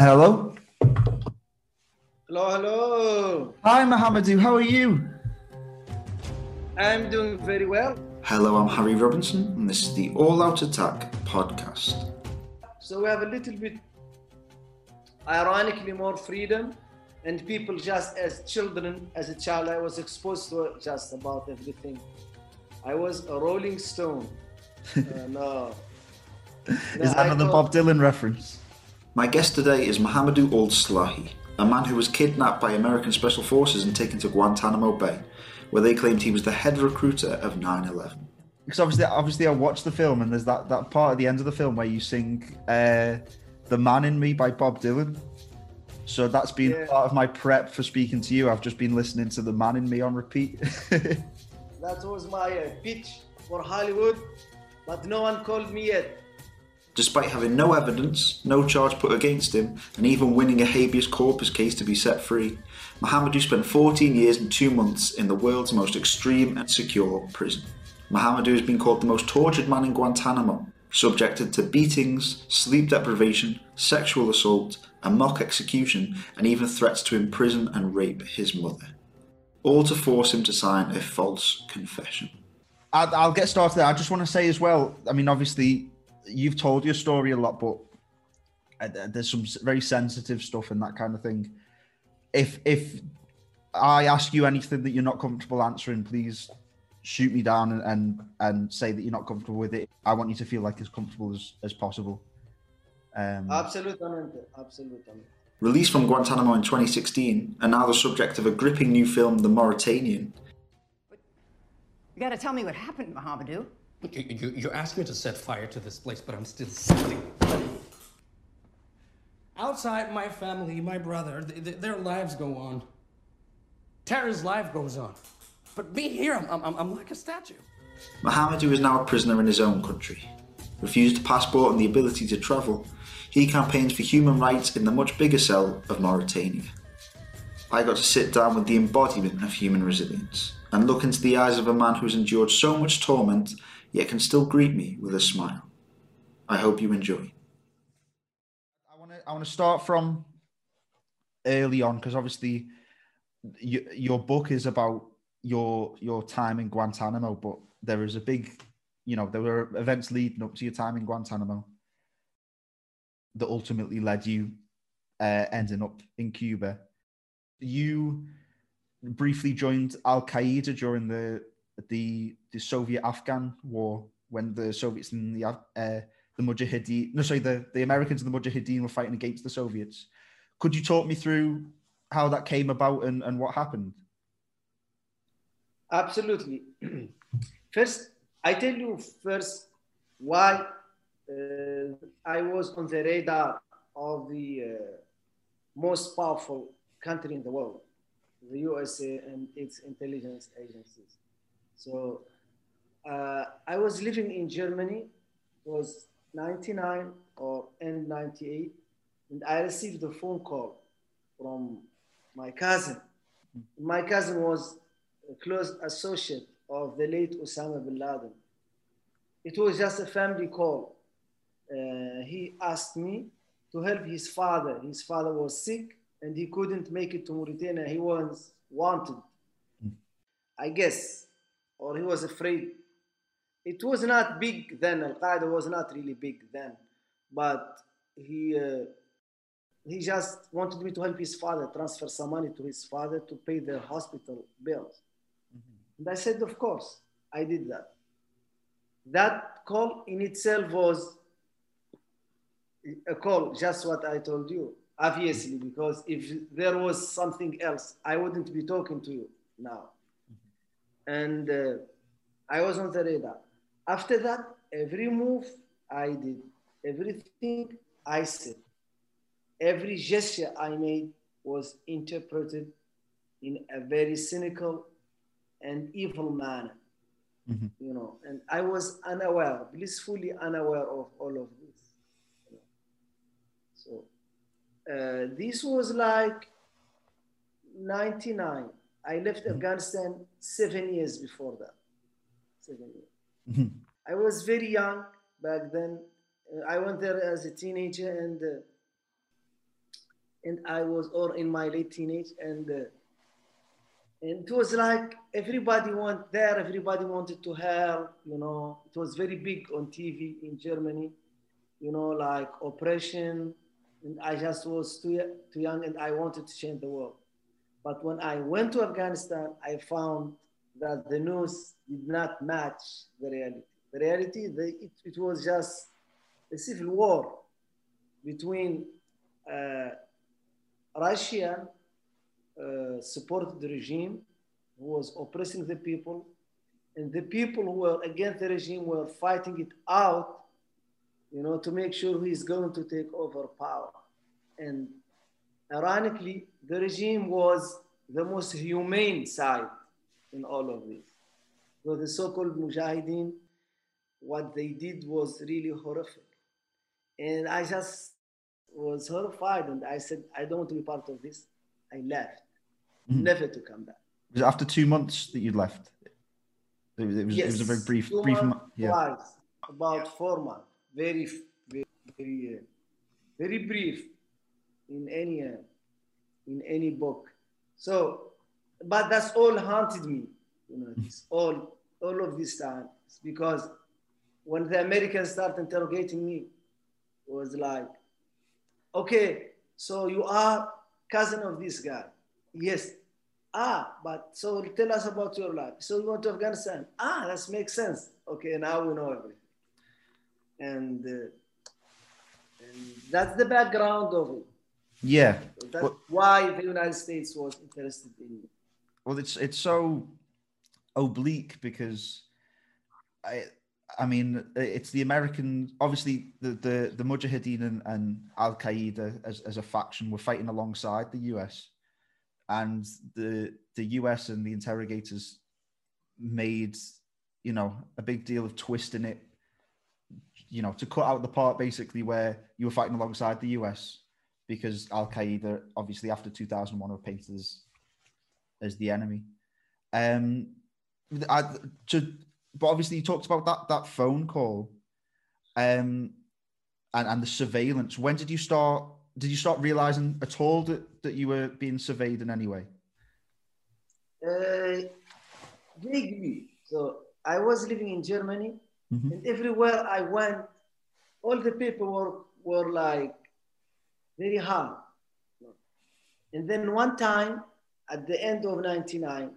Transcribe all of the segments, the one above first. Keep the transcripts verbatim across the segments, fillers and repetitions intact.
Hello. Hello, hello. Hi, Mohamedou. How are you? I'm doing very well. Hello, I'm Harry Robinson, and this is the All Out Attack podcast. So we have a little bit, ironically, more freedom, and people just as children, as a child, I was exposed to just about everything. I was a rolling stone. uh, no. no. Is that another Bob Dylan reference? My guest today is Mohamedou Ould Slahi, a man who was kidnapped by American Special Forces and taken to Guantanamo Bay, where they claimed he was the head recruiter of nine eleven. Because obviously, obviously I watched the film, and there's that, that part at the end of the film where you sing uh, The Man in Me by Bob Dylan. So that's been yeah. part of my prep for speaking to you. I've just been listening to The Man in Me on repeat. That was my uh, pitch for Hollywood, but no one called me yet. Despite having no evidence, no charge put against him, and even winning a habeas corpus case to be set free, Mohamedou spent fourteen years and two months in the world's most extreme and secure prison. Mohamedou has been called the most tortured man in Guantanamo, subjected to beatings, sleep deprivation, sexual assault, a mock execution, and even threats to imprison and rape his mother, all to force him to sign a false confession. I'll get started there. I just want to say as well, I mean, obviously, you've told your story a lot, but there's some very sensitive stuff and that kind of thing. If if I ask you anything that you're not comfortable answering, please shoot me down and, and, and say that you're not comfortable with it. I want you to feel like as comfortable as, as possible. Um, absolutamente, absolutamente. Released from Guantanamo in twenty sixteen, and now the subject of a gripping new film, The Mauritanian. You gotta tell me what happened, Mohamedou. You, you, you asked me to set fire to this place, but I'm still sitting. Outside my family, my brother, th- th- their lives go on. Tara's life goes on. But me here, I'm, I'm, I'm like a statue. Mohamedou is now a prisoner in his own country. Refused a passport and the ability to travel, he campaigns for human rights in the much bigger cell of Mauritania. I got to sit down with the embodiment of human resilience and look into the eyes of a man who's endured so much torment, yet can still greet me with a smile. I hope you enjoy. I want to I want to start from early on, because obviously you, your book is about your your time in Guantanamo, but there is a big, you know, there were events leading up to your time in Guantanamo that ultimately led you uh, ending up in Cuba. You briefly joined Al-Qaeda during the the the Soviet-Afghan war, when the Soviets and the uh, the Mujahideen, no, sorry, the, the Americans and the Mujahideen were fighting against the Soviets. Could you talk me through how that came about and, and what happened? Absolutely. First, I tell you first why uh, I was on the radar of the uh, most powerful country in the world, the U S A and its intelligence agencies. So uh, I was living in Germany, it was ninety-nine or end ninety-eight, and I received a phone call from my cousin. My cousin was a close associate of the late Osama bin Laden. It was just a family call. Uh, he asked me to help his father. His father was sick and he couldn't make it to Mauritania. He was wanted, I guess, or he was afraid. It was not big then. Al-Qaeda was not really big then, but he uh, he just wanted me to help his father, transfer some money to his father to pay the hospital bills. Mm-hmm. And I said, of course, I did that. That call in itself was a call, just what I told you, obviously, because if there was something else, I wouldn't be talking to you now. And uh, I was on the radar. After that, every move I did, everything I said, every gesture I made was interpreted in a very cynical and evil manner. Mm-hmm. You know, and I was unaware, blissfully unaware of all of this. You know. So uh, this was like ninety-nine. I left mm-hmm. Afghanistan seven years before that. Seven years. Mm-hmm. I was very young back then. Uh, I went there as a teenager, and uh, and I was all in my late teenage, and uh, and it was like everybody went there, everybody wanted to help, you know. It was very big on T V in Germany, you know, like oppression. And I just was too, too young, and I wanted to change the world. But when I went to Afghanistan, I found that the news did not match the reality. The reality, the, it, it was just a civil war between uh, Russia, uh, supported the regime, who was oppressing the people, and the people who were against the regime were fighting it out, you know, to make sure who is going to take over power. And ironically, the regime was the most humane side in all of this. So the so-called Mujahideen, what they did was really horrific. And I just was horrified, and I said, I don't want to be part of this. I left, mm-hmm. never to come back. Was it after two months that you left? It was, it was, yes. It was a very brief, two brief month. Yeah. Twice, about yeah. four months. Very, very, very, uh, very brief in any uh, in any book. So, but that's all haunted me. You know, mm-hmm. it's all all of this time. It's because when the Americans started interrogating me, it was like, okay, so you are cousin of this guy. Yes. Ah, but so tell us about your life. So you went to Afghanistan. Ah, that makes sense. Okay, now we know everything. And, uh, and that's the background of it. Yeah. So that's well, why the United States was interested in it. Well, it's it's so oblique because I I mean it's the American, obviously the the, the Mujahideen and, and Al-Qaeda as, as a faction were fighting alongside the U S, and the the U S and the interrogators made, you know, a big deal of twisting it, you know, to cut out the part basically where you were fighting alongside the U S, because Al-Qaeda obviously after two thousand one were painted as, as the enemy. Um, I, to, but obviously you talked about that that phone call um, and, and the surveillance. When did you start, did you start realizing at all that, that you were being surveyed in any way? Uh, vaguely. So I was living in Germany. Mm-hmm. And everywhere I went, all the people were, were like very hard. And then one time, at the end of ninety-nine,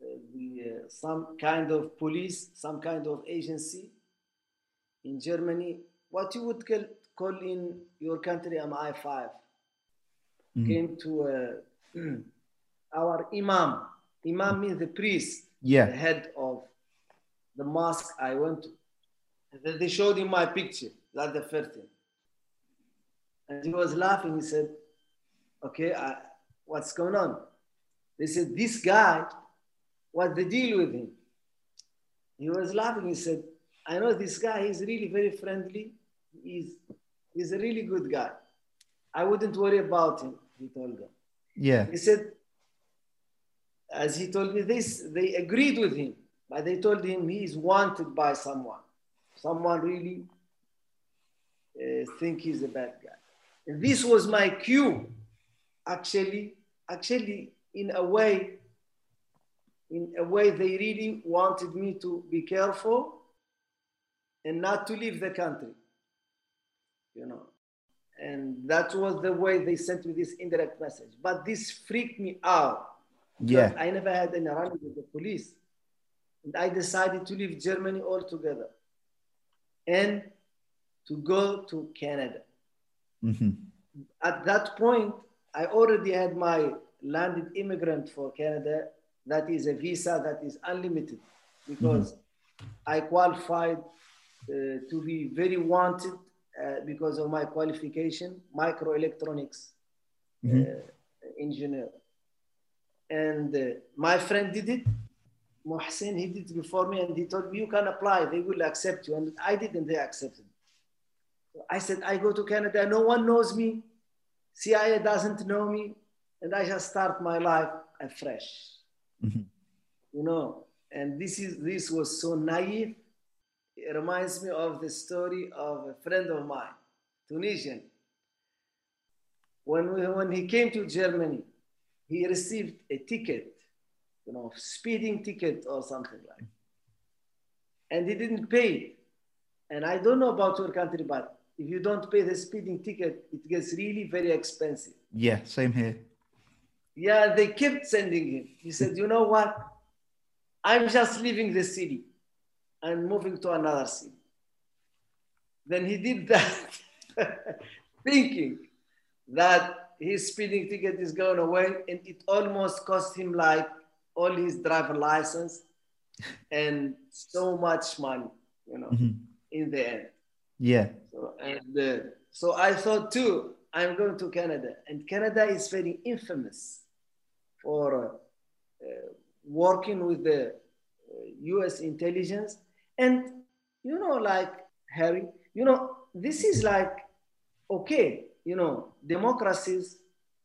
uh, the, uh, some kind of police, some kind of agency in Germany, what you would call, call in your country M I five, mm-hmm. came to uh, our imam. Imam means the priest, yeah. the head of the mosque I went to. They showed him my picture. That's the first thing. And he was laughing. He said, okay, I, what's going on? They said, this guy, what's the deal with him? He was laughing. He said, I know this guy. He's really very friendly. He's, he's a really good guy. I wouldn't worry about him, he told them. Yeah. He said, as he told me this, they agreed with him. But they told him he is wanted by someone. Someone really uh, think he's a bad guy. And this was my cue, actually, actually, in a way, in a way they really wanted me to be careful and not to leave the country, you know. And that was the way they sent me this indirect message. But this freaked me out. Yeah. I never had any run with the police. And I decided to leave Germany altogether and to go to Canada. Mm-hmm. At that point, I already had my landed immigrant for Canada. That is a visa that is unlimited because mm-hmm. I qualified uh, to be very wanted uh, because of my qualification, microelectronics mm-hmm. uh, engineer. And uh, my friend did it. Mohsen, he did it before me, and he told me, you can apply, they will accept you. And I did, and they accepted me. So I said, I go to Canada, no one knows me, C I A doesn't know me, and I just start my life afresh. Mm-hmm. You know, and this is this was so naive. It reminds me of the story of a friend of mine, Tunisian. when, we, when he came to Germany, he received a ticket, you know, speeding ticket or something like that. And he didn't pay it. And I don't know about your country, but if you don't pay the speeding ticket, it gets really very expensive. Yeah, same here. Yeah, they kept sending him. He said, you know what? I'm just leaving the city. I'm moving to another city. Then he did that, thinking that his speeding ticket is going away, and it almost cost him like all his driver license and so much money, you know, mm-hmm. in the end. Yeah. So, and, uh, so I thought too, I'm going to Canada, and Canada is very infamous for uh, uh, working with the uh, U S intelligence. And, you know, like Harry, you know, this is like, okay, you know, democracies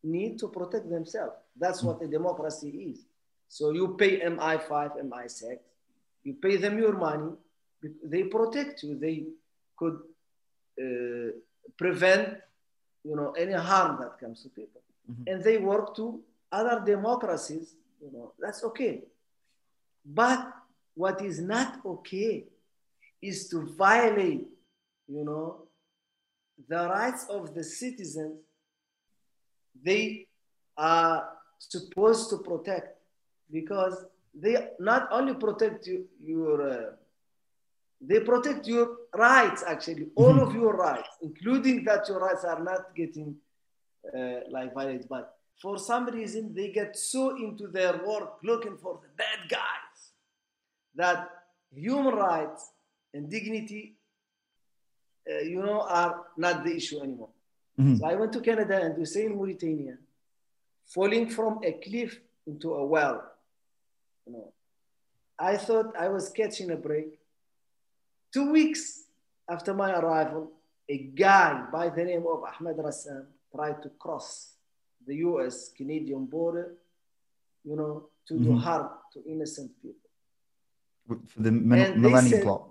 need to protect themselves. That's what a democracy is. So you pay M I five, M I six, you pay them your money, they protect you, they could uh, prevent, you know, any harm that comes to people. Mm-hmm. And they work to other democracies, you know, that's okay. But what is not okay is to violate, you know, the rights of the citizens they are supposed to protect, because they not only protect you, your, uh, they protect your rights, actually, all mm-hmm. of your rights, including that your rights are not getting uh, like violated. But for some reason, they get so into their work looking for the bad guys that human rights and dignity, uh, you know, are not the issue anymore. Mm-hmm. So I went to Canada, and we say in Mauritania, falling from a cliff into a well, you know, I thought I was catching a break. Two weeks after my arrival, a guy by the name of Ahmed Rassam tried to cross the U S Canadian border, you know, to mm-hmm. do harm to innocent people. For the mil- Millennium said, Plot.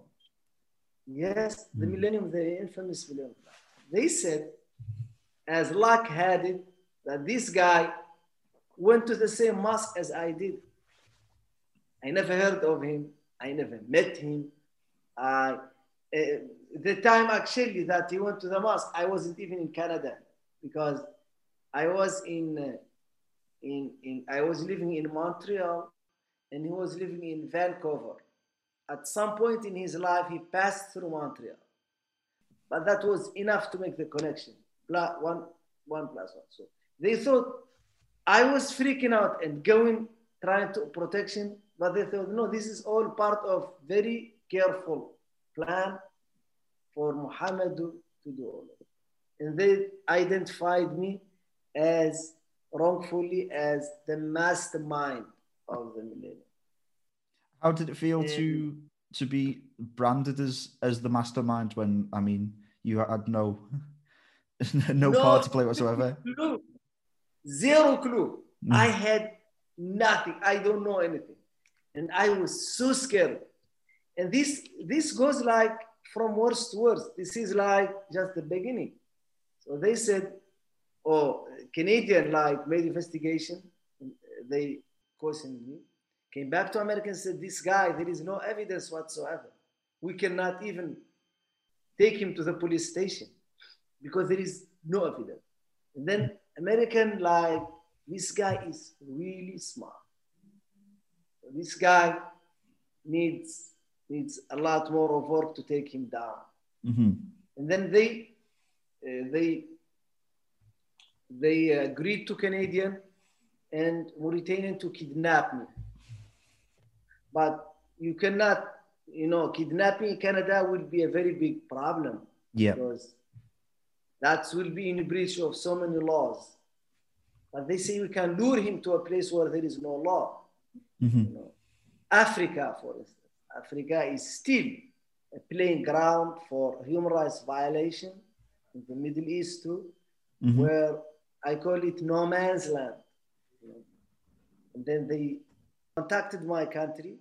Yes, the mm-hmm. Millennium, the infamous Millennium Plot. They said, as luck had it, that this guy went to the same mosque as I did. I never heard of him. I never met him. Uh, uh, the time actually that he went to the mosque, I wasn't even in Canada, because I was in, uh, in, in I was living in Montreal, and he was living in Vancouver. At some point in his life, he passed through Montreal, but that was enough to make the connection. One, one plus one. So they thought I was freaking out and going trying to protection, but they thought no, this is all part of very careful plan for Mohamedou to do all of it. And they identified me as wrongfully as the mastermind of the millennium. How did it feel and, to to be branded as as the mastermind when, I mean, you had no no, no part to play whatsoever? Clue. Zero clue. Mm. I had nothing. I don't know anything. And I was so scared. And this, this goes like from worst to worst. This is like just the beginning. So they said, oh, Canadian like made investigation. They questioned me, came back to America and said, this guy, there is no evidence whatsoever. We cannot even take him to the police station because there is no evidence. And then American like, this guy is really smart. This guy needs... needs a lot more of work to take him down. Mm-hmm. And then they, uh, they, they agreed to Canadian and Mauritanian to kidnap me. But you cannot, you know, kidnapping in Canada will be a very big problem. Yeah. Because that will be in breach of so many laws. But they say we can lure him to a place where there is no law. Mm-hmm. You know, Africa, for instance. Africa is still a playing ground for human rights violation in the Middle East too, mm-hmm. where I call it no man's land. And then they contacted my country,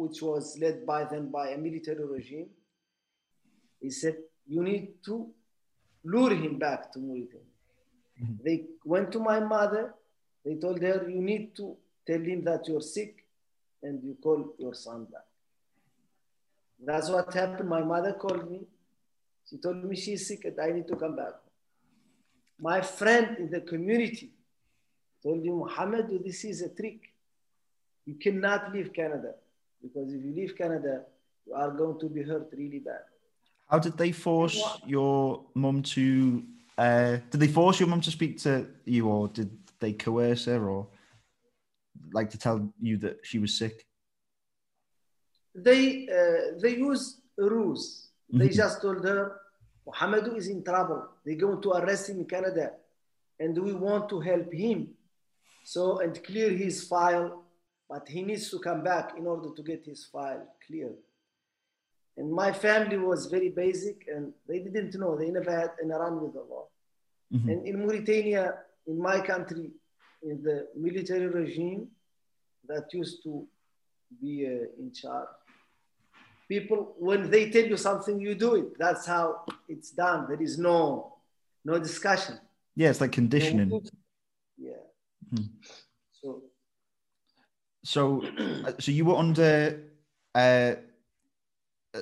which was led by then by a military regime. He said, you need to lure him back to Mauritania. Mm-hmm. They went to my mother. They told her, you need to tell him that you're sick and you call your son back. That's what happened. My mother called me. She told me she's sick and I need to come back. My friend in the community told me, Mohamedou, this is a trick. You cannot leave Canada because if you leave Canada, you are going to be hurt really bad. How did they force your mum to, uh, did they force your mum to speak to you or did they coerce her or like to tell you that she was sick? They uh, they use ruse. They mm-hmm. just told her, Mohamedou is in trouble. They're going to arrest him in Canada and we want to help him. So, and clear his file, but he needs to come back in order to get his file cleared. And my family was very basic and they didn't know. They never had an Iran with the law. Mm-hmm. And in Mauritania, in my country, in the military regime that used to be uh, in charge, people, when they tell you something, you do it. That's how it's done. There is no, no discussion. Yeah, it's like conditioning. So, yeah. Mm-hmm. So, so, so you were under. Uh,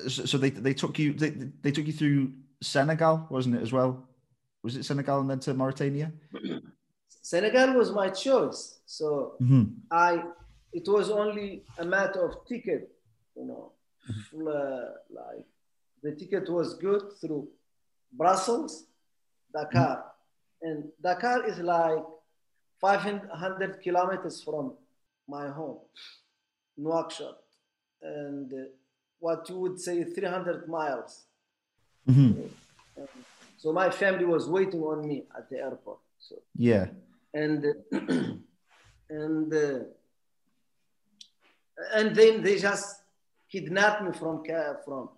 so they they took you they they took you through Senegal, wasn't it, as well? Was it Senegal and then to Mauritania? Senegal was my choice. So mm-hmm. I, it was only a matter of ticket, you know. Mm-hmm. uh, like the ticket was good through Brussels, Dakar, mm-hmm. and Dakar is like five hundred kilometers from my home, Nouakchott, and uh, what you would say three hundred miles. Mm-hmm. um, so my family was waiting on me at the airport. So yeah, and uh, and uh, and then they just kidnapped me from from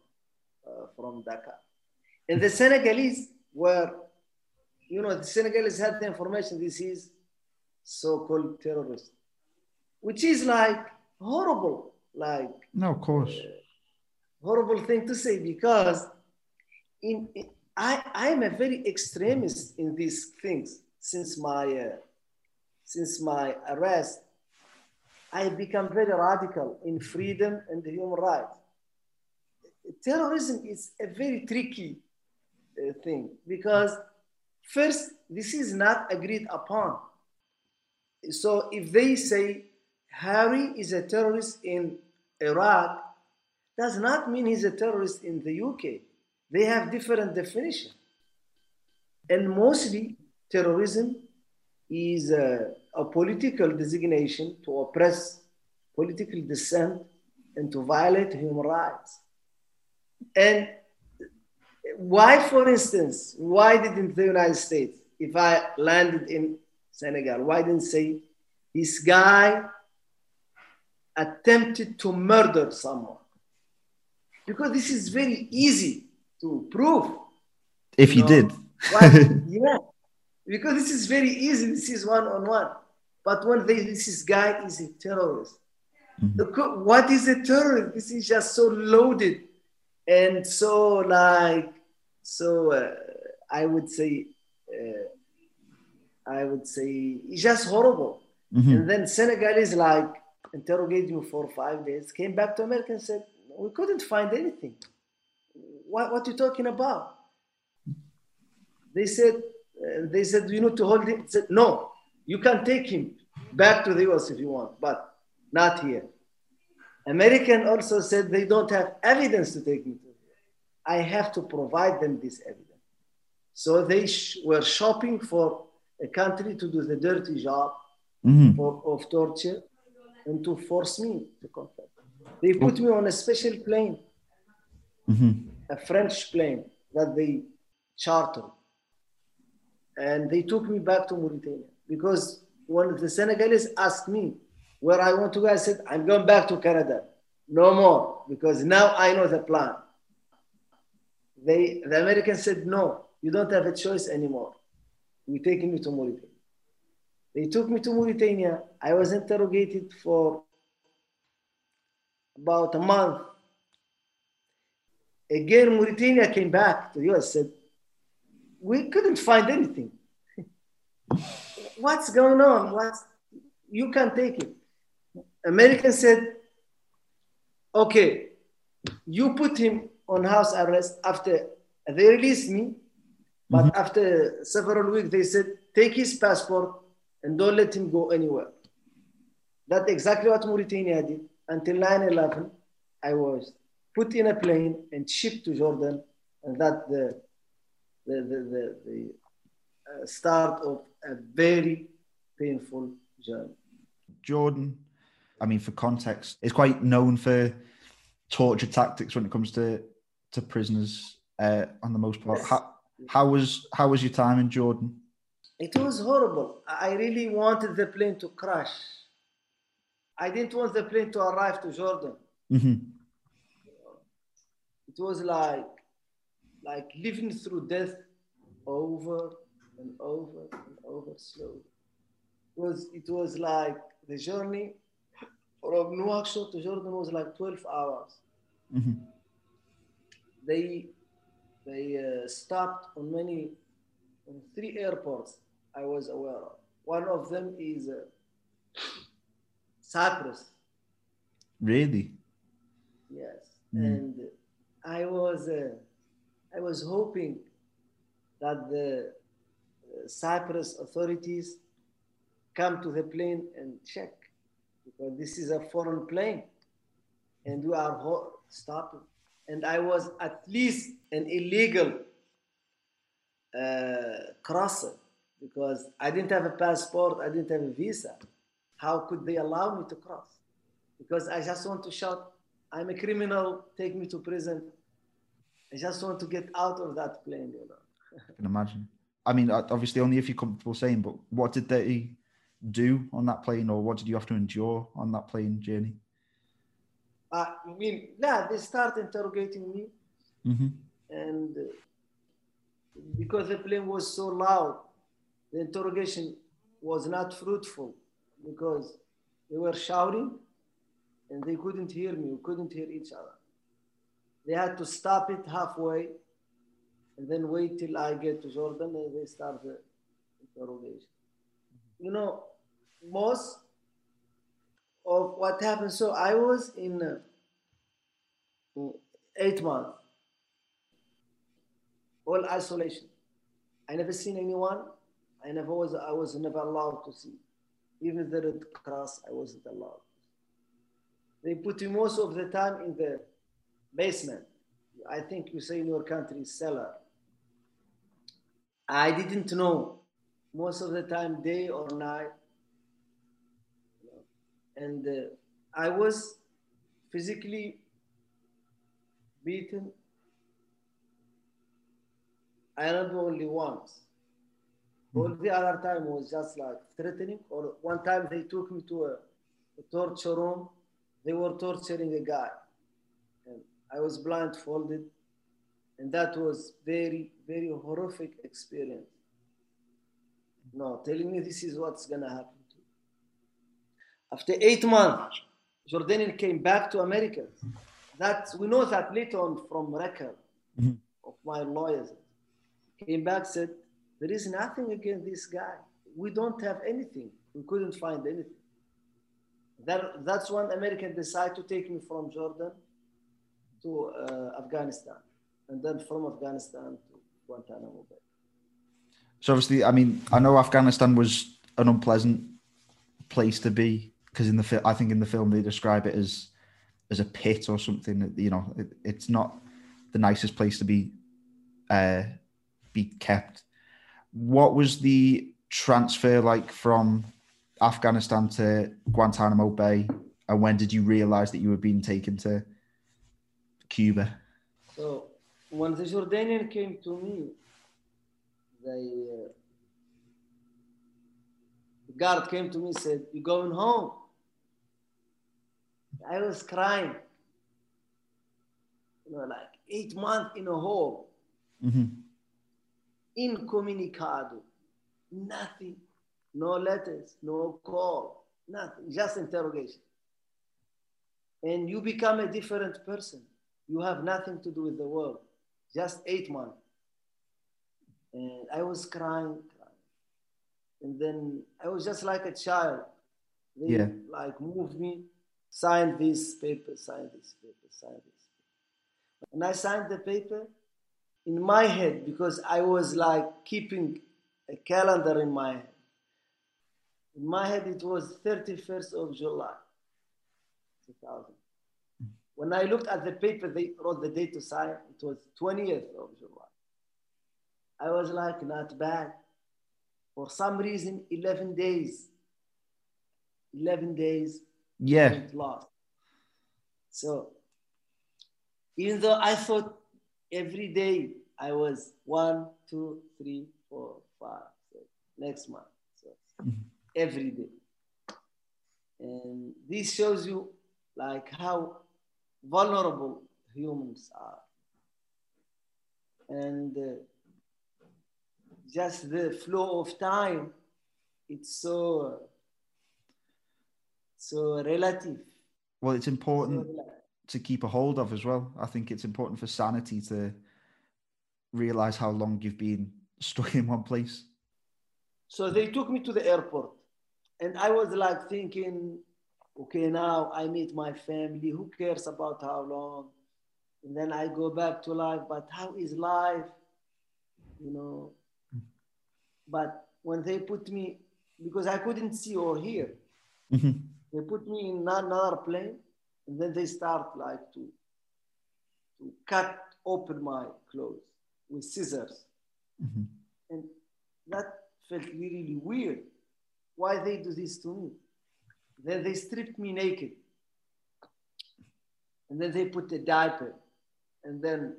uh, from Dakar. And the Senegalese were, you know, the Senegalese had the information this is so-called terrorist, which is like horrible, like no, of course. Uh, horrible thing to say because in, in I I am a very extremist in these things. Since my uh, since my arrest, I become very radical in freedom and the human rights. Terrorism is a very tricky uh, thing because first this is not agreed upon. So if they say Harry is a terrorist in Iraq, does not mean he's a terrorist in the U K. They have different definition. And mostly terrorism is a, a political designation to oppress political dissent and to violate human rights. And why, for instance, why didn't the United States, if I landed in Senegal, why didn't say this guy attempted to murder someone? Because this is very easy to prove. If you, you know, did. Why, yeah. Because this is very easy. This is one-on-one. But when they, this guy is a terrorist. Mm-hmm. Look, what is a terrorist? This is just so loaded. And so like, so uh, I would say, uh, I would say, it's just horrible. Mm-hmm. And then Senegal is like, interrogated you for five days, came back to America and said, we couldn't find anything. What, what are you talking about? They said, uh, they said, you need to hold him. Said, no, you can take him back to the U S if you want, but not here. American also said they don't have evidence to take him to. I have to provide them this evidence. So they sh- were shopping for a country to do the dirty job mm-hmm. for, of torture and to force me to confess. They put me on a special plane, mm-hmm. a French plane that they chartered. And they took me back to Mauritania because one of the Senegalese asked me where I want to go. I said, I'm going back to Canada. No more, because now I know the plan. They, the Americans said, no, you don't have a choice anymore. We're taking you to Mauritania. They took me to Mauritania. I was interrogated for about a month. Again, Mauritania came back to the U S and said, we couldn't find anything. what's going on? What's, you can't take it. Americans said, okay, you put him on house arrest after they released me, but mm-hmm. after several weeks, they said, take his passport and don't let him go anywhere. That's exactly what Mauritania did. Until nine eleven, I was put in a plane and shipped to Jordan, and that the, the, the, the, the uh, start of a very painful journey. Jordan, I mean, for context, it's quite known for torture tactics when it comes to, to prisoners uh, on the most part. Yes. How, how was how was your time in Jordan? It was horrible. I really wanted the plane to crash. I didn't want the plane to arrive to Jordan. Mm-hmm. It was like, like living through death over and over and over slowly. It was, it was like the journey from Nouakchott to Jordan was like twelve hours. Mm-hmm. They, they uh, stopped on many, on three airports I was aware of. One of them is uh, Cyprus. Really? Yes. Mm. And I was, uh, I was hoping that the Cyprus authorities come to the plane and check, because this is a foreign plane and we are ho- stopping. And I was at least an illegal uh, crosser, because I didn't have a passport, I didn't have a visa. How could they allow me to cross? Because I just want to shout, I'm a criminal, take me to prison. I just want to get out of that plane, you know. I can imagine. I mean, obviously only if you're comfortable saying, but what did they do on that plane, or what did you have to endure on that plane journey? I mean, yeah, they start interrogating me. Mm-hmm. And because the plane was so loud, the interrogation was not fruitful, because they were shouting and they couldn't hear me, we couldn't hear each other. They had to stop it halfway and then wait till I get to Jordan and they start the interrogation. Mm-hmm. You know, most of what happened, so I was in uh, eight months, all isolation. I never seen anyone, I never was, I was never allowed to see. Even the Red Cross, I wasn't allowed. They put you most of the time in the basement. I think you say in your country, cellar. I didn't know. Most of the time, day or night. And uh, I was physically beaten. I remember only once. All the other time was just like threatening. Or one time they took me to a, a torture room. They were torturing a guy. And I was blindfolded. And that was very, very horrific experience. No, telling me this is what's gonna happen to you. After eight months, Jordanian came back to America. That, we know that later on from record mm-hmm. of my lawyers. Came back, said, there is nothing against this guy. We don't have anything. We couldn't find anything. That, that's when Americans decided to take me from Jordan to uh, Afghanistan, and then from Afghanistan to Guantanamo Bay. So obviously, I mean, I know Afghanistan was an unpleasant place to be, because in the fi- I think in the film they describe it as as a pit or something. You know, it, it's not the nicest place to be uh, be kept. What was the transfer like from Afghanistan to Guantanamo Bay? And when did you realize that you were being taken to Cuba? So when the Jordanian came to me, they, uh, the guard came to me and said, you're going home. I was crying. You know, like eight months in a hole. Mm-hmm. Incommunicado, nothing, no letters, no call, nothing, just interrogation. And you become a different person. You have nothing to do with the world, just eight months. And I was crying, crying. And then I was just like a child. They yeah. like moved me, signed this paper, signed this paper, signed this paper. And I signed the paper in my head because I was like keeping a calendar in my head. In my head, it was thirty-first of July, two thousand. When I looked at the paper, they wrote the date to sign. It was twentieth of July. I was like, not bad. For some reason, eleven days. eleven days. Yeah. Lost. So, even though I thought every day I was one, two, three, four, five, six, next month. So, every day. And this shows you like how vulnerable humans are. And uh, just the flow of time, it's so, so relative. Well, it's important so to keep a hold of as well. I think it's important for sanity to realize how long you've been stuck in one place. So they took me to the airport and I was like thinking, okay, now I meet my family. Who cares about how long? And then I go back to life, but how is life? You know, but when they put me, because I couldn't see or hear, mm-hmm. they put me in another plane and then they start like to, to cut open my clothes with scissors. Mm-hmm. And that felt really weird. Why they do this to me? Then they stripped me naked. And then they put a diaper. And then,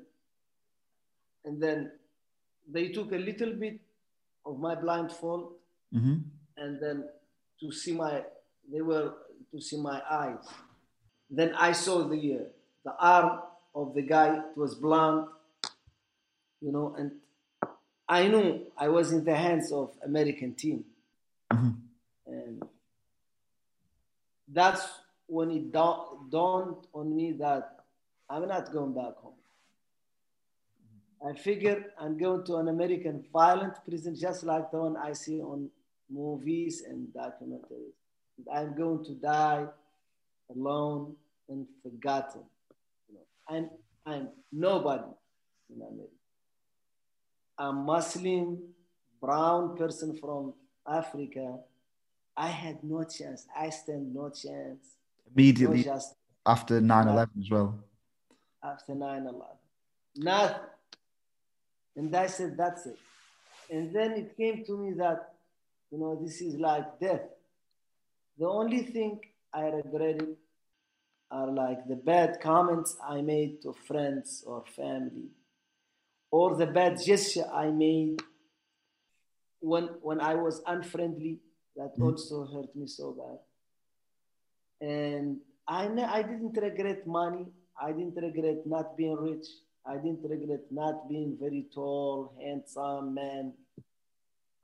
and then they took a little bit of my blindfold. Mm-hmm. And then to see my, they were to see my eyes. Then I saw the, uh, the arm of the guy. It was blunt, you know, and I knew I was in the hands of American team. Mm-hmm. And that's when it dawned on me that I'm not going back home. I figured I'm going to an American violent prison, just like the one I see on movies and documentaries. I'm going to die alone and forgotten. You know, I'm, I'm nobody in America. A Muslim, brown person from Africa, I had no chance. I stand no chance. Immediately no chance. After nine eleven as well. After nine eleven. Nothing. And I said, that's it. And then it came to me that, you know, this is like death. The only thing I regretted are like the bad comments I made to friends or family, or the bad gesture I made when, when I was unfriendly. That also hurt me so bad. And I, I didn't regret money. I didn't regret not being rich. I didn't regret not being very tall, handsome man.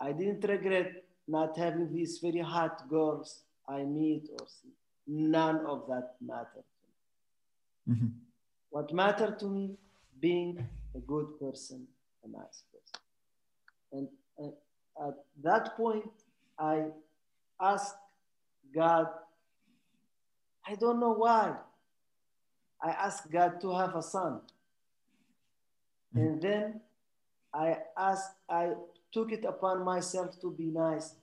I didn't regret not having these very hot girls I meet or see. None of that mattered to me. Mm-hmm. What mattered to me, being a good person, a nice person. And uh, at that point, I asked God, I don't know why. I asked God to have a son. Mm-hmm. And then I asked, I took it upon myself to be nice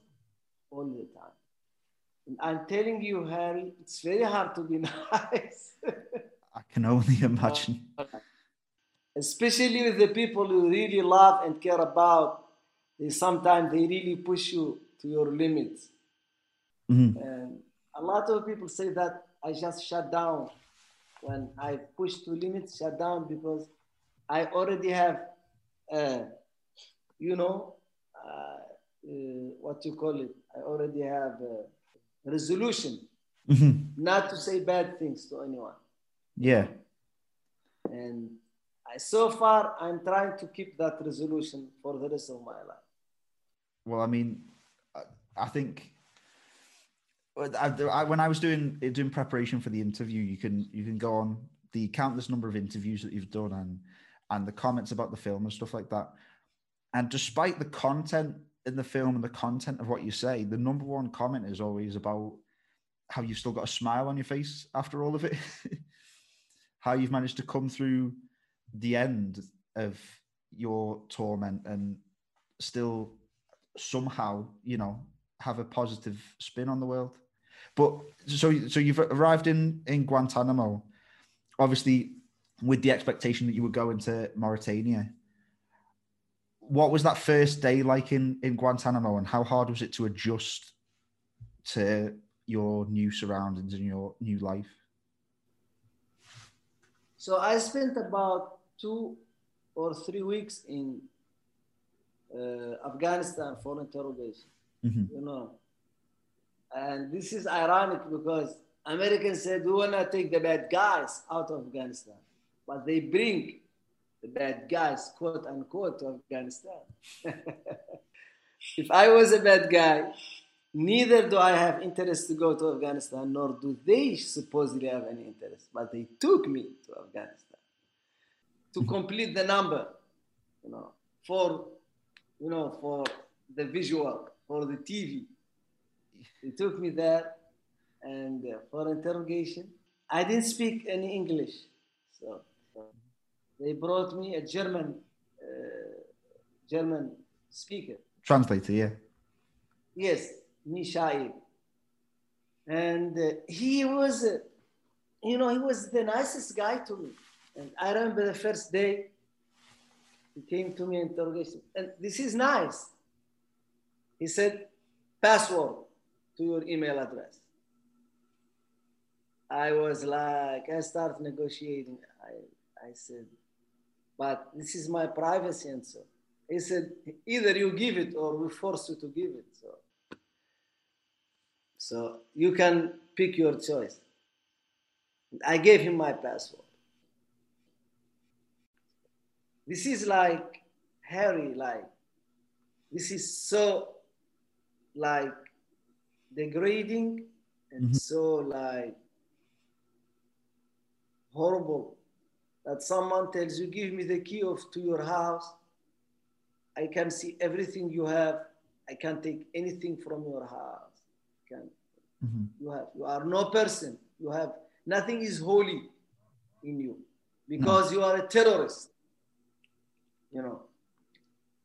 all the time. And I'm telling you, Harry, it's very hard to be nice. I can only imagine. Especially with the people you really love and care about. They, sometimes they really push you to your limits. Mm-hmm. And a lot of people say that I just shut down when I push to limits, shut down, because I already have, uh, you know, uh, uh, what you call it? I already have a resolution mm-hmm. not to say bad things to anyone. Yeah. And I, so far, I'm trying to keep that resolution for the rest of my life. Well, I mean, I think I, I, when I was doing doing preparation for the interview, you can you can go on the countless number of interviews that you've done and and the comments about the film and stuff like that. And despite the content in the film and the content of what you say, the number one comment is always about how you've still got a smile on your face after all of it. How you've managed to come through the end of your torment and still somehow, you know, have a positive spin on the world. But so, so you've arrived in, in Guantanamo, obviously with the expectation that you would go into Mauritania. What was that first day like in, in Guantanamo, and how hard was it to adjust to your new surroundings and your new life? So I spent about two or three weeks in uh, Afghanistan for interrogation, mm-hmm. you know. And this is ironic because Americans said, we want to take the bad guys out of Afghanistan, but they bring the bad guys, quote unquote, to Afghanistan. If I was a bad guy, neither do I have interest to go to Afghanistan, nor do they supposedly have any interest, but they took me to Afghanistan to complete the number, you know, for, you know, for the visual, for the T V. They took me there and uh, for interrogation. I didn't speak any English, so, so they brought me a German, uh, German speaker. Translator, yeah. Yes. Mishaib. And uh, he was, uh, you know, he was the nicest guy to me. And I remember the first day he came to me in interrogation. And this is nice. He said, password to your email address. I was like, I started negotiating. I, I said, but this is my privacy and so. He said, either you give it or we force you to give it. So. So you can pick your choice. I gave him my password. This is like Harry, like, this is so like degrading and mm-hmm. so like horrible that someone tells you, give me the key of to your house. I can see everything you have. I can take anything from your house. Can. Mm-hmm. You have, you are no person. You have nothing is holy in you because no. you are a terrorist. You know,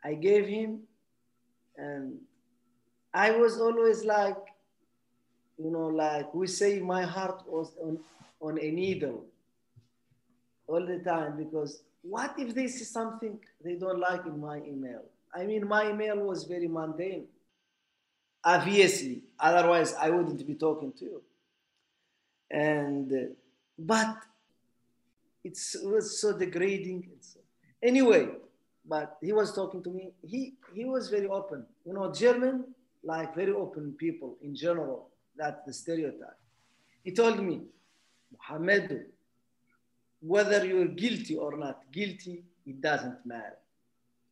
I gave him, and I was always like, you know, like we say, my heart was on, on a needle all the time because what if they see something they don't like in my email? I mean, my email was very mundane. Obviously, otherwise I wouldn't be talking to you. And, uh, but it's, it was so degrading. It's, anyway, but he was talking to me. He, he was very open. You know, German, like very open people in general, that's the stereotype. He told me, Mohamedou, whether you're guilty or not guilty, it doesn't matter.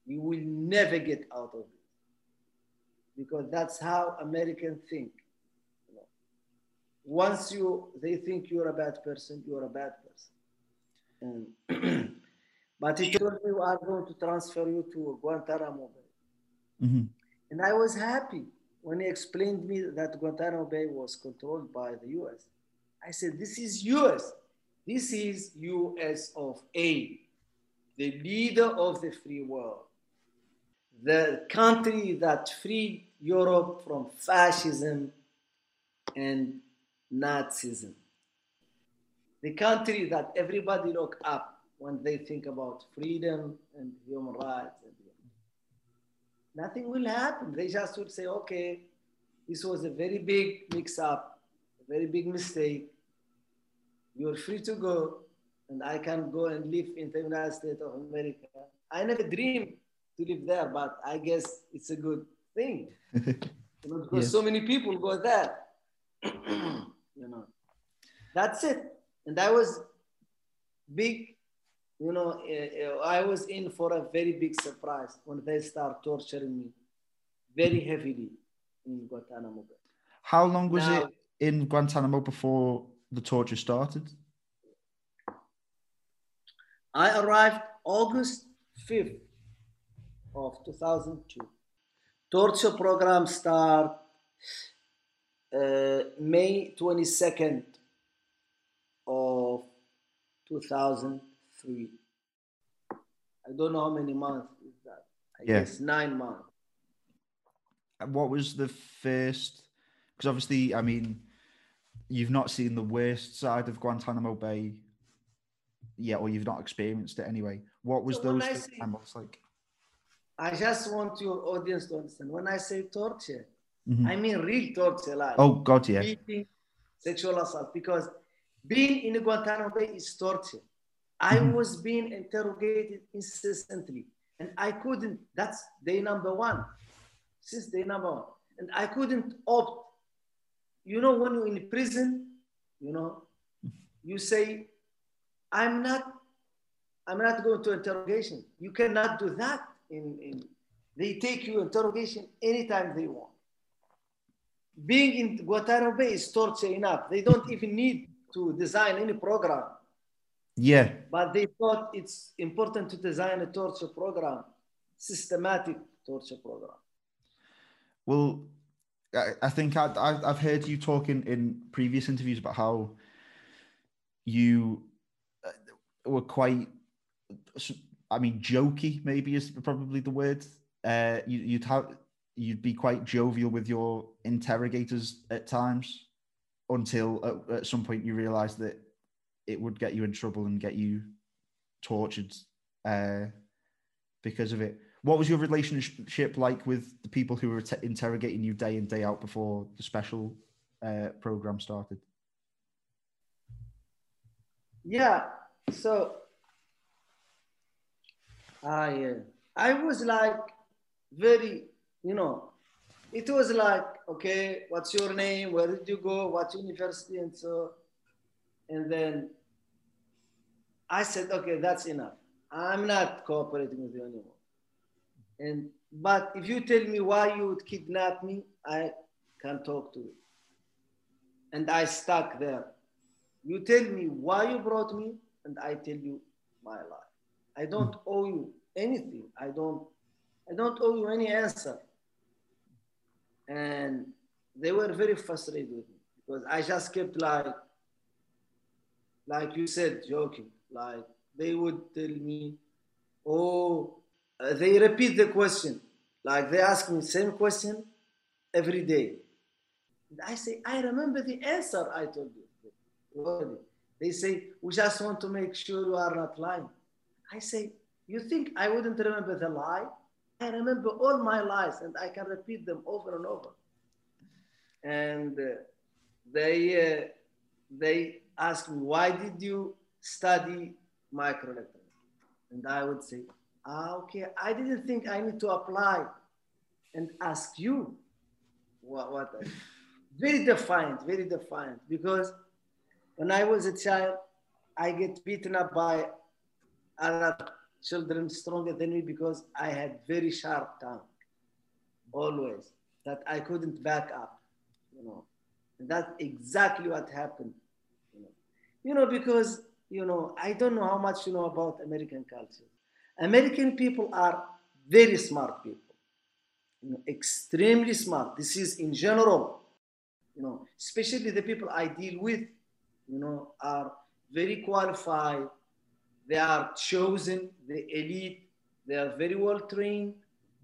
You will never get out of it. Because that's how Americans think. You know. Once you, they think you're a bad person, you're a bad person. And but he told me, I'm going to transfer you to Guantanamo Bay. Mm-hmm. And I was happy when he explained me that Guantanamo Bay was controlled by the U S. I said, this is U S. This is U S of A, the leader of the free world. The country that freed Europe from fascism and Nazism. The country that everybody look up when they think about freedom and human rights. Nothing will happen. They just would say, okay, this was a very big mix-up, a very big mistake. You're free to go, and I can go and live in the United States of America. I never dreamed to live there, but I guess it's a good thing. You know, because yes. so many people go there. You know, that's it. And I was big, you know, I was in for a very big surprise when they start torturing me very heavily in Guantanamo. How long was now, it in Guantanamo before the torture started? I arrived August fifth of two thousand two. torture program start uh, May twenty-second of two thousand three. I don't know how many months is that. I yeah. guess nine months. And what was the first? Because obviously, I mean, you've not seen the worst side of Guantanamo Bay yet, or you've not experienced it anyway. What was so those times like? I just want your audience to understand. When I say torture, mm-hmm. I mean real torture. Like oh, God, yeah. Beating, sexual assault. Because being in Guantanamo Bay is torture. I mm-hmm. was being interrogated incessantly. And I couldn't, that's day number one. Since day number one. And I couldn't opt. You know, when you're in prison, you know, you say, I'm not, I'm not going to interrogation. You cannot do that. In, in, they take you interrogation anytime they want. Being in Guantanamo Bay is torture enough. They don't even need to design any program. Yeah. But they thought it's important to design a torture program, systematic torture program. Well, I, I think I, I've, I've heard you talking in previous interviews about how you were quite... I mean, jokey maybe is probably the word. Uh, you, you'd have, you'd be quite jovial with your interrogators at times, until at, at some point you realise that it would get you in trouble and get you tortured uh, because of it. What was your relationship like with the people who were t- interrogating you day in, day out before the special uh, program started? Yeah, so. I, uh, I was like very, you know, it was like, okay, what's your name? Where did you go? What university? And so, and then I said, okay, that's enough. I'm not cooperating with you anymore. And, but if you tell me why you would kidnap me, I can talk to you. And I stuck there. You tell me why you brought me and I tell you my life. I don't owe you anything. I don't, I don't owe you any answer. And they were very frustrated with me because I just kept like, like you said, joking. Like they would tell me, oh, uh, they repeat the question. Like they ask me the same question every day. And I say, I remember the answer I told you. They say, we just want to make sure you are not lying. I say, you think I wouldn't remember the lie? I remember all my lies and I can repeat them over and over. And uh, they uh, they asked me, why did you study microelectronics? And I would say, ah, okay, I didn't think I need to apply and ask you. What? what I, very defiant, very defiant. Because when I was a child, I get beaten up by other children stronger than me because I had very sharp tongue, always, that I couldn't back up, you know. And that's exactly what happened, you know. You know, because, you know, I don't know how much you know about American culture. American people are very smart people, you know, extremely smart. This is in general, you know, especially the people I deal with, you know, are very qualified. They are chosen, the elite, they are very well trained,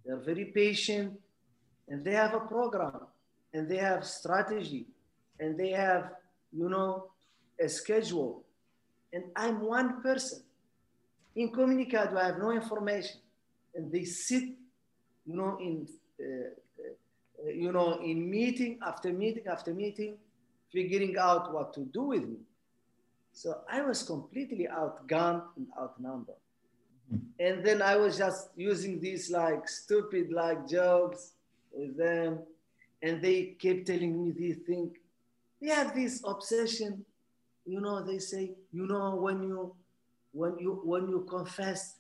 they are very patient, and they have a program, and they have strategy, and they have, you know, a schedule. And I'm one person. Incommunicado, I have no information. And they sit, you know, in, uh, uh, you know, in meeting after meeting after meeting, figuring out what to do with me. So I was completely outgunned and outnumbered. Mm-hmm. And then I was just using these like stupid like jokes with them. And they kept telling me these things. They have this obsession, you know, they say, you know, when you, when you, when you confess,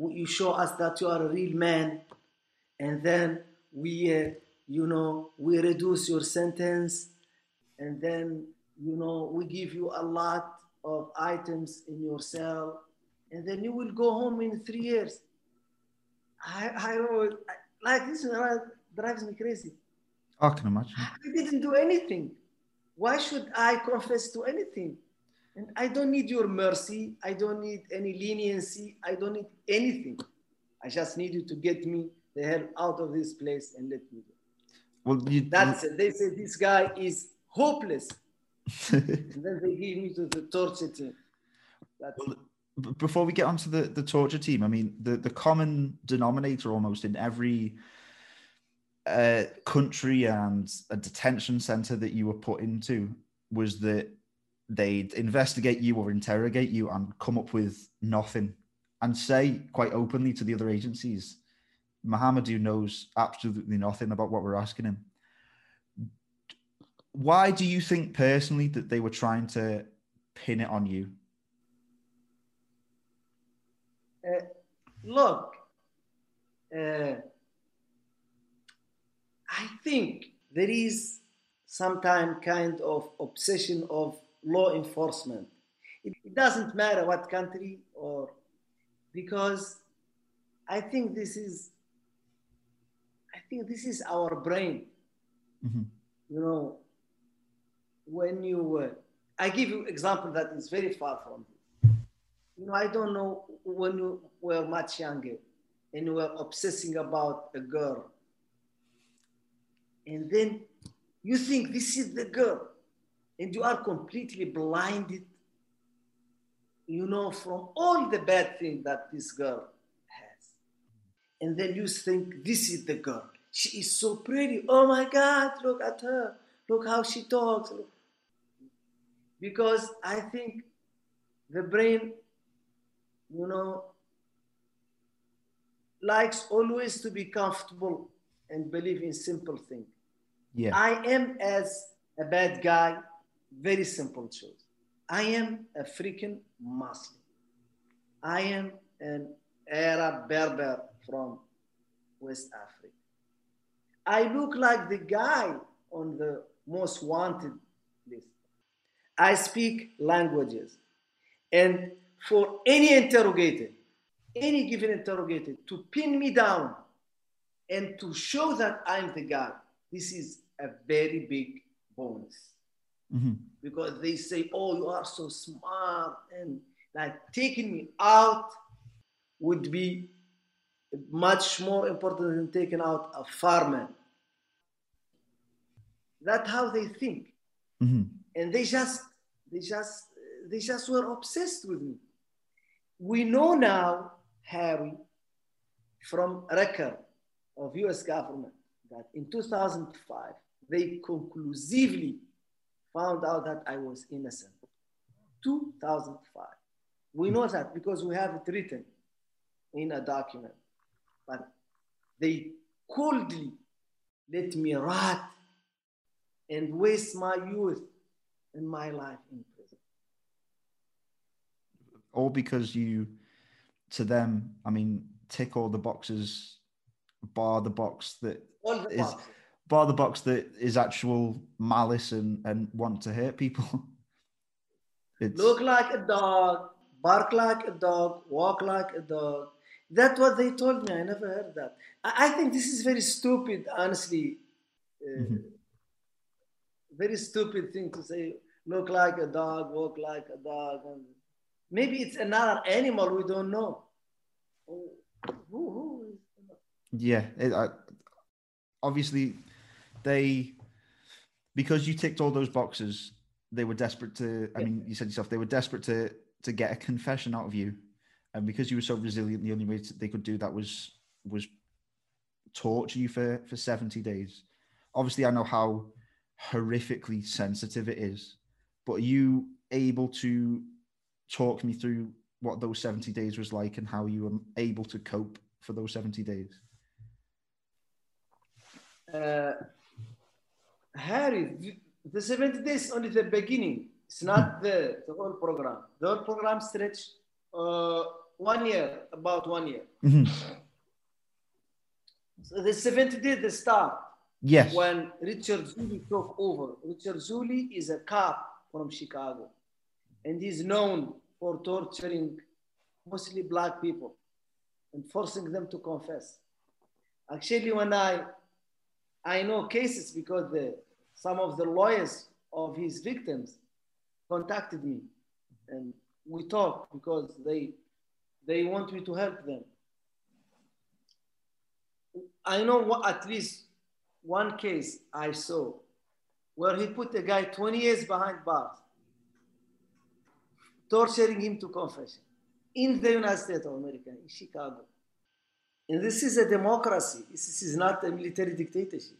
you show us that you are a real man. And then we, uh, you know, we reduce your sentence. And then you know, we give you a lot of items in your cell, and then you will go home in three years. I, I, Like, this drives me crazy. I can imagine. I didn't do anything. Why should I confess to anything? And I don't need your mercy. I don't need any leniency. I don't need anything. I just need you to get me the hell out of this place and let me go. Well, you, That's you... it. They say this guy is hopeless. And then they give me to the torture team. That's well, it. Before we get onto the, the torture team, I mean, the, the common denominator almost in every uh, country and a detention center that you were put into was that they'd investigate you or interrogate you and come up with nothing and say quite openly to the other agencies, Mohamedou knows absolutely nothing about what we're asking him. Why do you think personally that they were trying to pin it on you? Uh, look, uh, I think there is some time kind of obsession of law enforcement. It, it doesn't matter what country or, because I think this is, I think this is our brain. Mm-hmm. You know, when you, uh, I give you an example that is very far from you. You know, I don't know when you were much younger and you were obsessing about a girl. And then you think this is the girl. And you are completely blinded, you know, from all the bad things that this girl has. And then you think, this is the girl. She is so pretty. Oh my God, look at her. Look how she talks. Because I think the brain, you know, likes always to be comfortable and believe in simple things. Yeah. I am as a bad guy. Very simple choice. I am a freaking Muslim. I am an Arab Berber from West Africa. I look like the guy on the most wanted list. I speak languages. And for any interrogator, any given interrogator to pin me down and to show that I'm the guy, this is a very big bonus. Mm-hmm. Because they say, oh, you are so smart, and like taking me out would be much more important than taking out a farmer. That's how they think. Mm-hmm. And they just, they just, they just were obsessed with me. We know now, Harry, from record of U S government, that in two thousand five, they conclusively found out that I was innocent. two thousand five. We know that because we have it written in a document. But they coldly let me rot and waste my youth and my life in prison. All because you, to them, I mean, tick all the boxes, bar the box that all the is... boxes. Bar the box that is actual malice and, and want to hurt people. It's... Look like a dog, bark like a dog, walk like a dog. That's what they told me. I never heard that. I, I think this is very stupid, honestly. Uh, mm-hmm. Very stupid thing to say, look like a dog, walk like a dog. And maybe it's another animal we don't know. Oh, who, who is that? Yeah. It, I, obviously... They, because you ticked all those boxes, they were desperate to, I yeah. mean, you said yourself, they were desperate to to get a confession out of you. And because you were so resilient, the only way they could do that was was torture you for, for seventy days. Obviously, I know how horrifically sensitive it is, but are you able to talk me through what those seventy days was like and how you were able to cope for those seventy days? Uh, Harry, the seventy days is only the beginning. It's not the, the whole program. The whole program stretched uh, one year, about one year. Mm-hmm. So the seventy days, the start. Yes. When Richard Zuley took over. Richard Zuley is a cop from Chicago. And he's known for torturing mostly black people and forcing them to confess. Actually, when I, I know cases because the, some of the lawyers of his victims contacted me and we talked because they, they want me to help them. I know what, at least one case I saw where he put a guy twenty years behind bars, torturing him to confession in the United States of America, in Chicago. And this is a democracy. This is not a military dictatorship.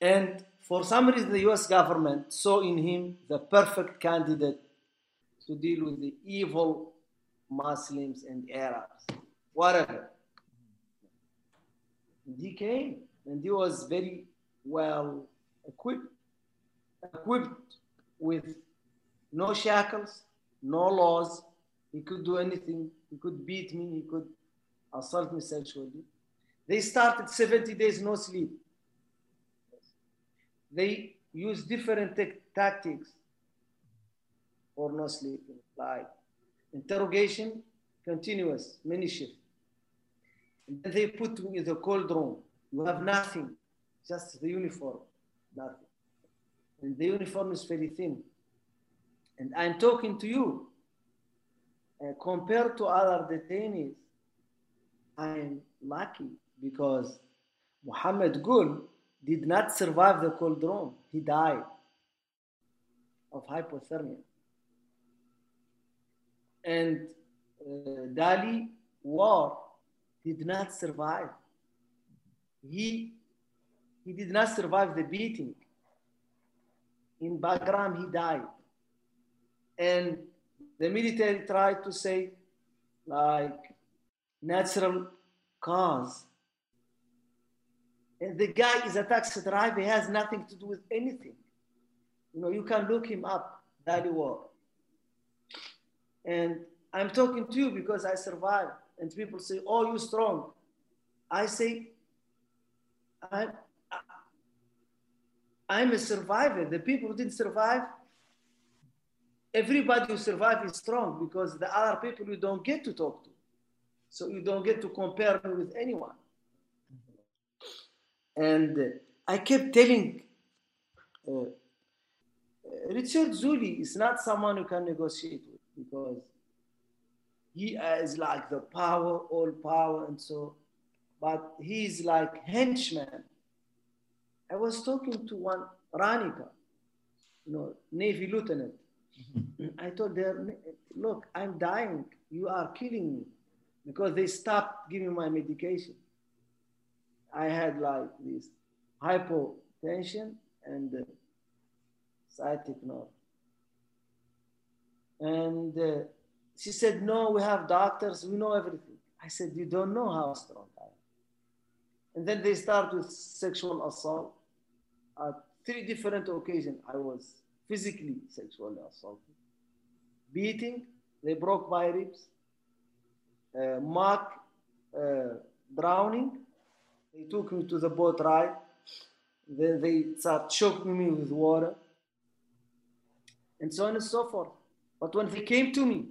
And for some reason, the U S government saw in him the perfect candidate to deal with the evil Muslims and Arabs, whatever. And he came, and he was very well equipped, equipped with no shackles, no laws. He could do anything. He could beat me. He could assault me sexually. They started seventy days no sleep. They used different tactics for no sleeping, like interrogation, continuous, many shifts. And they put me in the cold room. You have nothing, just the uniform, nothing. And the uniform is very thin. And I'm talking to you. Uh, compared to other detainees, I'm lucky because Muhammad Gul did not survive the cold room. He died of hypothermia. And uh, Dali War did not survive. He, he did not survive the beating. In Bagram, he died. And the military tried to say, like, natural cause. And the guy is a taxi driver. He has nothing to do with anything. You know, you can look him up, Dilawar. And I'm talking to you because I survived. And people say, oh, you're strong. I say, I'm, I'm a survivor. The people who didn't survive, everybody who survived is strong because the other people you don't get to talk to. So you don't get to compare me with anyone. And I kept telling uh, Richard Zuley is not someone you can negotiate with because he is like the power, all power, and so, but he is like henchman. I was talking to one, Ranika, you know, Navy lieutenant. I told her, look, I'm dying. You are killing me because they stopped giving my medication. I had like this hypotension and uh, sciatic nerve. And uh, she said, no, we have doctors. We know everything. I said, you don't know how strong I am. And then they start with sexual assault. At three different occasions, I was physically sexually assaulted. Beating, they broke my ribs. Uh, Mark uh, drowning. They took me to the boat ride. Then they start choking me with water. And so on and so forth. But when they came to me,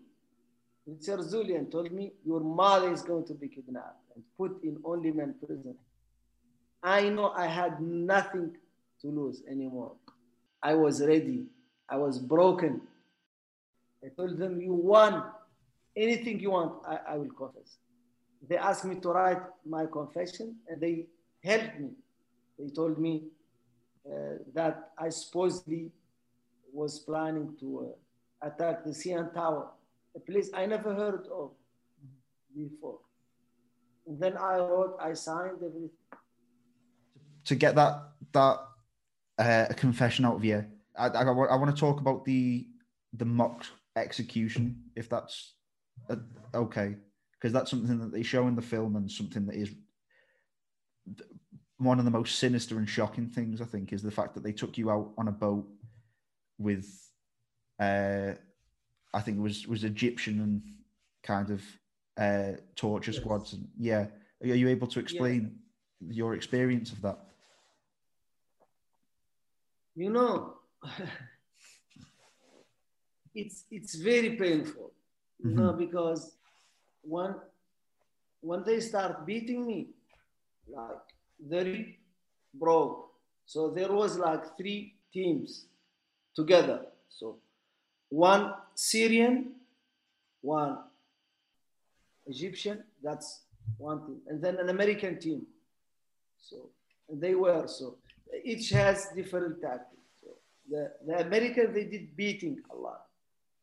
Mister Zulian told me, your mother is going to be kidnapped and put in only men prison. I know I had nothing to lose anymore. I was ready. I was broken. I told them, you want anything you want, I, I will confess. They asked me to write my confession and they helped me. They told me uh, that I supposedly was planning to uh, attack the C N Tower, a place I never heard of before. And then I wrote, I signed everything. To get that, that uh, a confession out of you, I, I, I want to talk about the, the mock execution, if that's uh, okay. Because that's something that they show in the film and something that is one of the most sinister and shocking things, I think, is the fact that they took you out on a boat with, uh, I think it was, was Egyptian and kind of uh, torture yes. squads. And, yeah. Are you able to explain yeah. your experience of that? You know, it's, it's very painful, mm-hmm. you know, because one, when they start beating me, like the rig broke. So there was like three teams together. So one Syrian, one Egyptian, that's one team. And then an American team. So they were, so each has different tactics. So the, the Americans, they did beating a lot.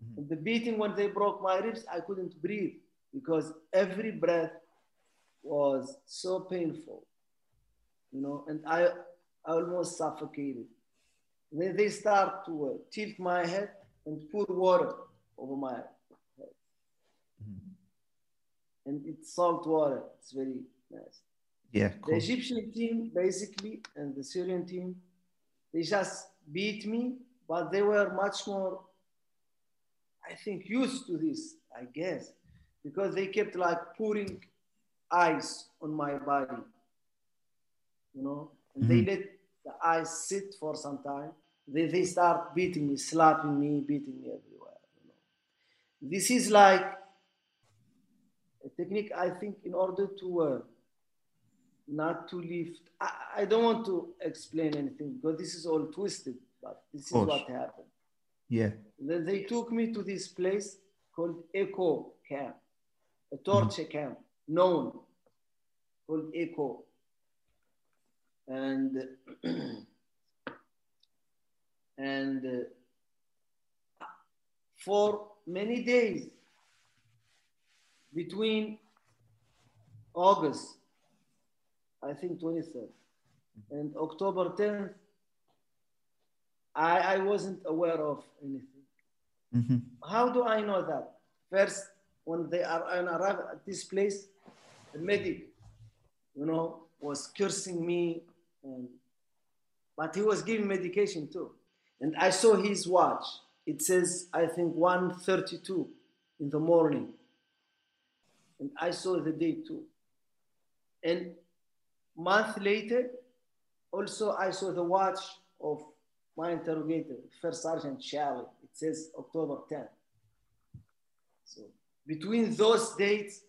Mm-hmm. And the beating, when they broke my ribs, I couldn't breathe because every breath was so painful, you know, and I almost suffocated. And then they start to uh, tilt my head and pour water over my head. Mm-hmm. And it's salt water, it's very nice. Yeah, cool. The Egyptian team, basically, and the Syrian team, they just beat me, but they were much more, I think, used to this, I guess, because they kept like pouring ice on my body, you know, and mm-hmm. they let the ice sit for some time. They, they start beating me, slapping me, beating me everywhere, you know. This is like a technique, I think, in order to... Uh, not to lift. I, I don't want to explain anything because this is all twisted, but this is what happened. Yeah. Then they took me to this place called Echo Camp, a torture mm. camp, known, called Echo. And, and uh, for many days, between August, I think twenty-third, and October tenth, I, I wasn't aware of anything. Mm-hmm. How do I know that? First, when they are I arrived at this place, the medic, you know, was cursing me, and, but he was giving medication too. And I saw his watch. It says, I think one thirty-two in the morning. And I saw the day too. And month later, also I saw the watch of my interrogator, First Sergeant Charlie. It says October tenth. So between those dates,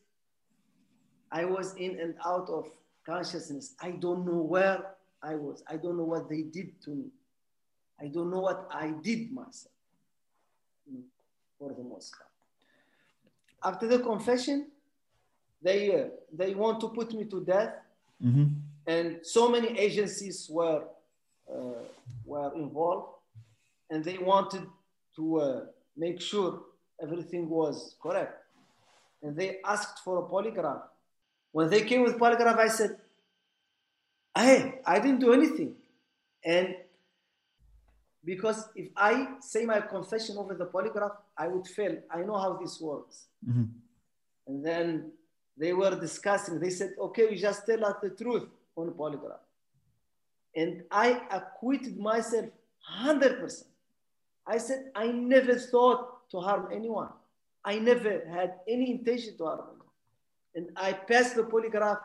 I was in and out of consciousness. I don't know where I was. I don't know what they did to me. I don't know what I did myself, for the most part. After the confession, they, uh, they want to put me to death. Mm-hmm. And so many agencies were uh, were involved, and they wanted to uh, make sure everything was correct. And they asked for a polygraph. When they came with polygraph, I said, "Hey, I didn't do anything." And because if I say my confession over the polygraph, I would fail. I know how this works. Mm-hmm. And then they were discussing, they said, okay, you just tell us the truth on the polygraph. And I acquitted myself one hundred percent. I said, I never thought to harm anyone. I never had any intention to harm anyone. And I passed the polygraph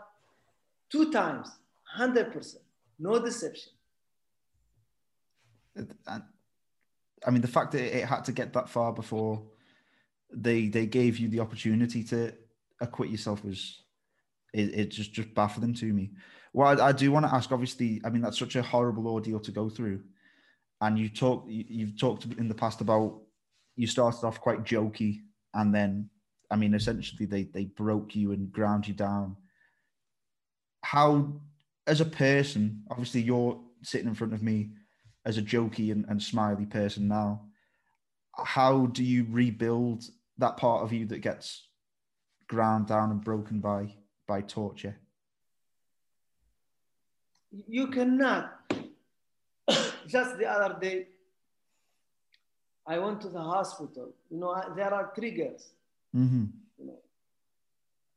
two times, one hundred percent, no deception. I mean, the fact that it had to get that far before they, they gave you the opportunity to acquit yourself was it, it just just baffling to me. Well, I, I do want to ask, obviously, I mean, that's such a horrible ordeal to go through, and you talk you, you've talked in the past about you started off quite jokey, and then I mean essentially they they broke you and ground you down. How, as a person, obviously you're sitting in front of me as a jokey and, and smiley person now, how do you rebuild that part of you that gets ground down and broken by by torture? You cannot. Just the other day, I went to the hospital. You know, I, there are triggers. Mm-hmm. You know,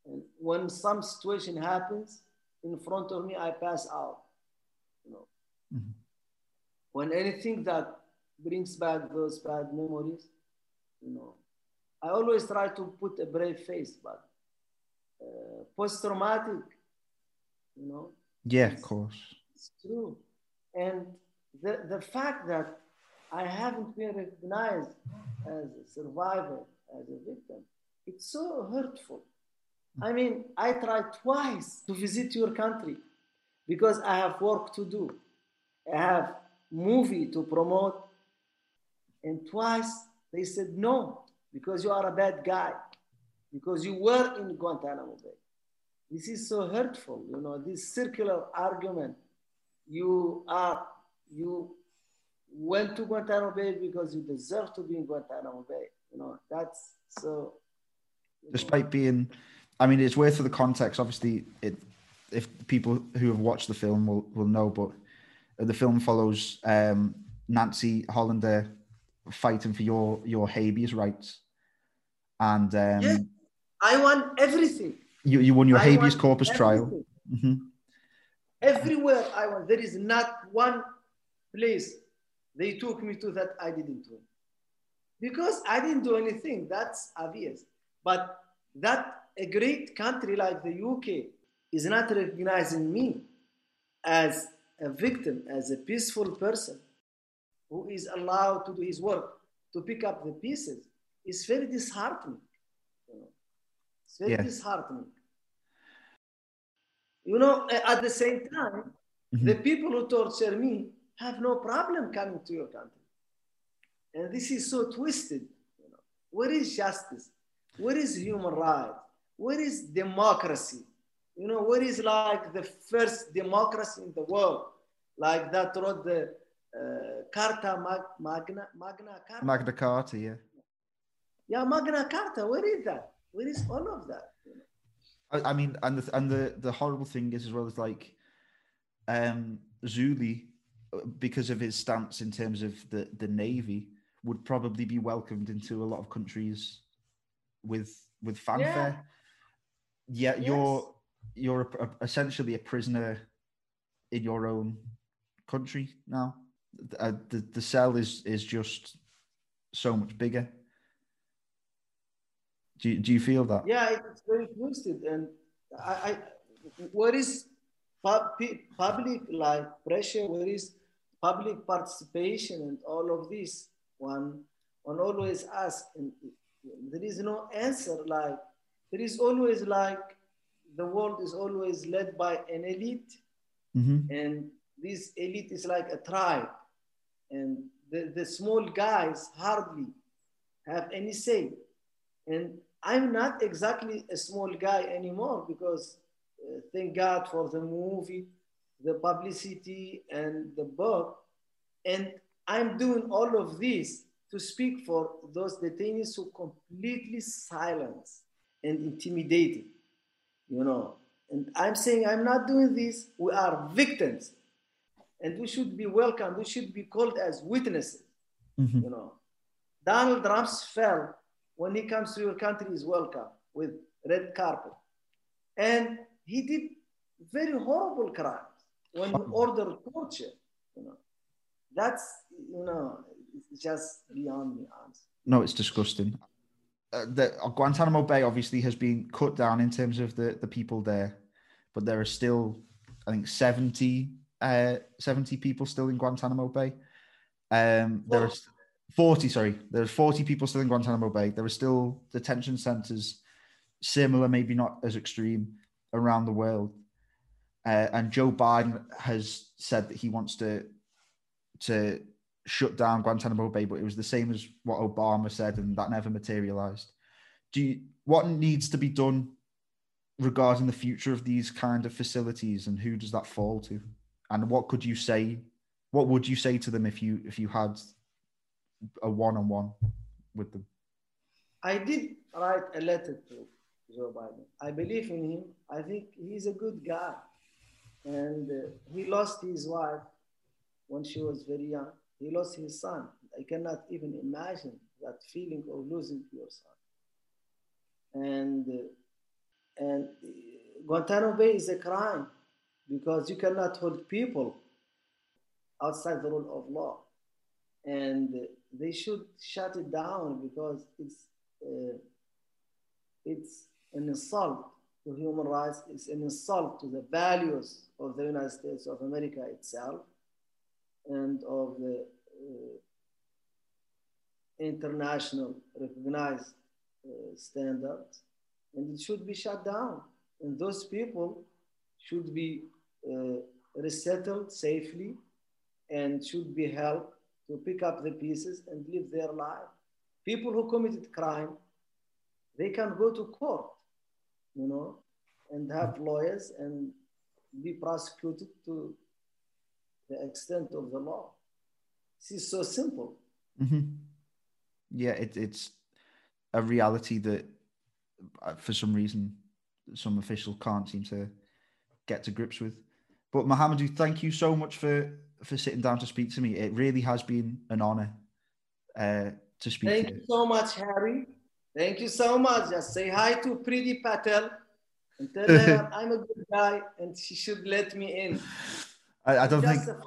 and when some situation happens in front of me, I pass out. You know, mm-hmm. when anything that brings back those bad memories, you know. I always try to put a brave face, but uh, post-traumatic, you know? Yeah, of course. It's true. And the, the fact that I haven't been recognized as a survivor, as a victim, it's so hurtful. I mean, I tried twice to visit your country because I have work to do. I have movie to promote. And twice they said no, because you are a bad guy, because you were in Guantanamo Bay. This is so hurtful, you know, this circular argument. You are, you went to Guantanamo Bay because you deserve to be in Guantanamo Bay. You know, that's so. Despite know. being, I mean, it's worth for the context. Obviously, it if people who have watched the film will, will know, but the film follows um, Nancy Hollander fighting for your, your habeas rights. And um, yes, I won everything. You, you won your I habeas won corpus everything. trial. Mm-hmm. Everywhere I went, there is not one place they took me to that I didn't win. Because I didn't do anything, that's obvious. But that a great country like the U K is not recognizing me as a victim, as a peaceful person who is allowed to do his work, to pick up the pieces, is very disheartening. You know? It's very yeah. disheartening. You know, at the same time, mm-hmm. the people who torture me have no problem coming to your country. And this is so twisted. You know? Where is justice? Where is human rights? Where is democracy? You know, where is like the first democracy in the world? Like that wrote the uh, Carta Mag- Magna, Magna Carta. Magna Carta, yeah. Yeah, Magna Carta, where is that? Where is all of that? You know? I mean, and the, and the the horrible thing is as well as like um, Zuley, because of his stance in terms of the, the Navy, would probably be welcomed into a lot of countries with with fanfare. Yeah, yeah yes. you're you're a, a, essentially a prisoner in your own country now. Uh, the the cell is is just so much bigger. Do you, do you feel that? Yeah, it's very twisted. And I, I, where is pub, public like pressure? Where is public participation and all of this? One, one always asks, and there is no answer. Like there is always like the world is always led by an elite, mm-hmm. and this elite is like a tribe, and the, the small guys hardly have any say. And I'm not exactly a small guy anymore because uh, thank God for the movie, the publicity, and the book. And I'm doing all of this to speak for those detainees who completely silenced and intimidated, you know. And I'm saying I'm not doing this. We are victims. And we should be welcomed. We should be called as witnesses, mm-hmm. you know. Donald Rumsfeld, when he comes to your country, is welcome with red carpet. And he did very horrible crimes when he ordered torture. You know, that's, you know, it's just beyond me, honestly. No, it's disgusting. Uh, the, uh, Guantanamo Bay obviously has been cut down in terms of the, the people there, but there are still, I think, seventy, uh, seventy people still in Guantanamo Bay. Um, there are st- forty, sorry. There's forty people still in Guantanamo Bay. There are still detention centres, similar, maybe not as extreme, around the world. Uh, and Joe Biden has said that he wants to to shut down Guantanamo Bay, but it was the same as what Obama said, and that never materialised. Do you, what needs to be done regarding the future of these kind of facilities, and who does that fall to? And what could you say? What would you say to them if you if you had a one-on-one with them? I did write a letter to Joe Biden. I believe in him. I think he's a good guy. And uh, he lost his wife when she was very young. He lost his son. I cannot even imagine that feeling of losing your son. And, uh, and Guantanamo Bay is a crime because you cannot hold people outside the rule of law. And they should shut it down because it's uh, it's an insult to human rights. It's an insult to the values of the United States of America itself and of the uh, international recognized uh, standards. and it should be shut down. And those people should be uh, resettled safely and should be helped to pick up the pieces and live their life. People who committed crime, they can go to court, you know, and have lawyers and be prosecuted to the extent of the law. This is so simple. Mm-hmm. Yeah, it, it's a reality that for some reason, some official can't seem to get to grips with. But Mohamedou, thank you so much for, for sitting down to speak to me. It really has been an honor uh, to speak thank to you. Thank you so much, Harry. Thank you so much. Just say hi to Priti Patel and tell her I'm a good guy and she should let me in. I, I don't Just think...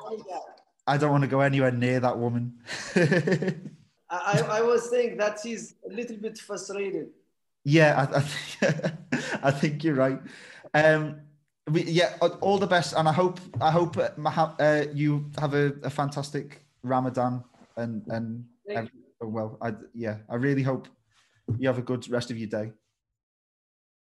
I don't want to go anywhere near that woman. I, I was saying that she's a little bit frustrated. Yeah, I, I, think, I think you're right. Um, we, yeah, all the best, and I hope I hope uh, you have a, a fantastic Ramadan and and everything, well, I, yeah, I really hope you have a good rest of your day.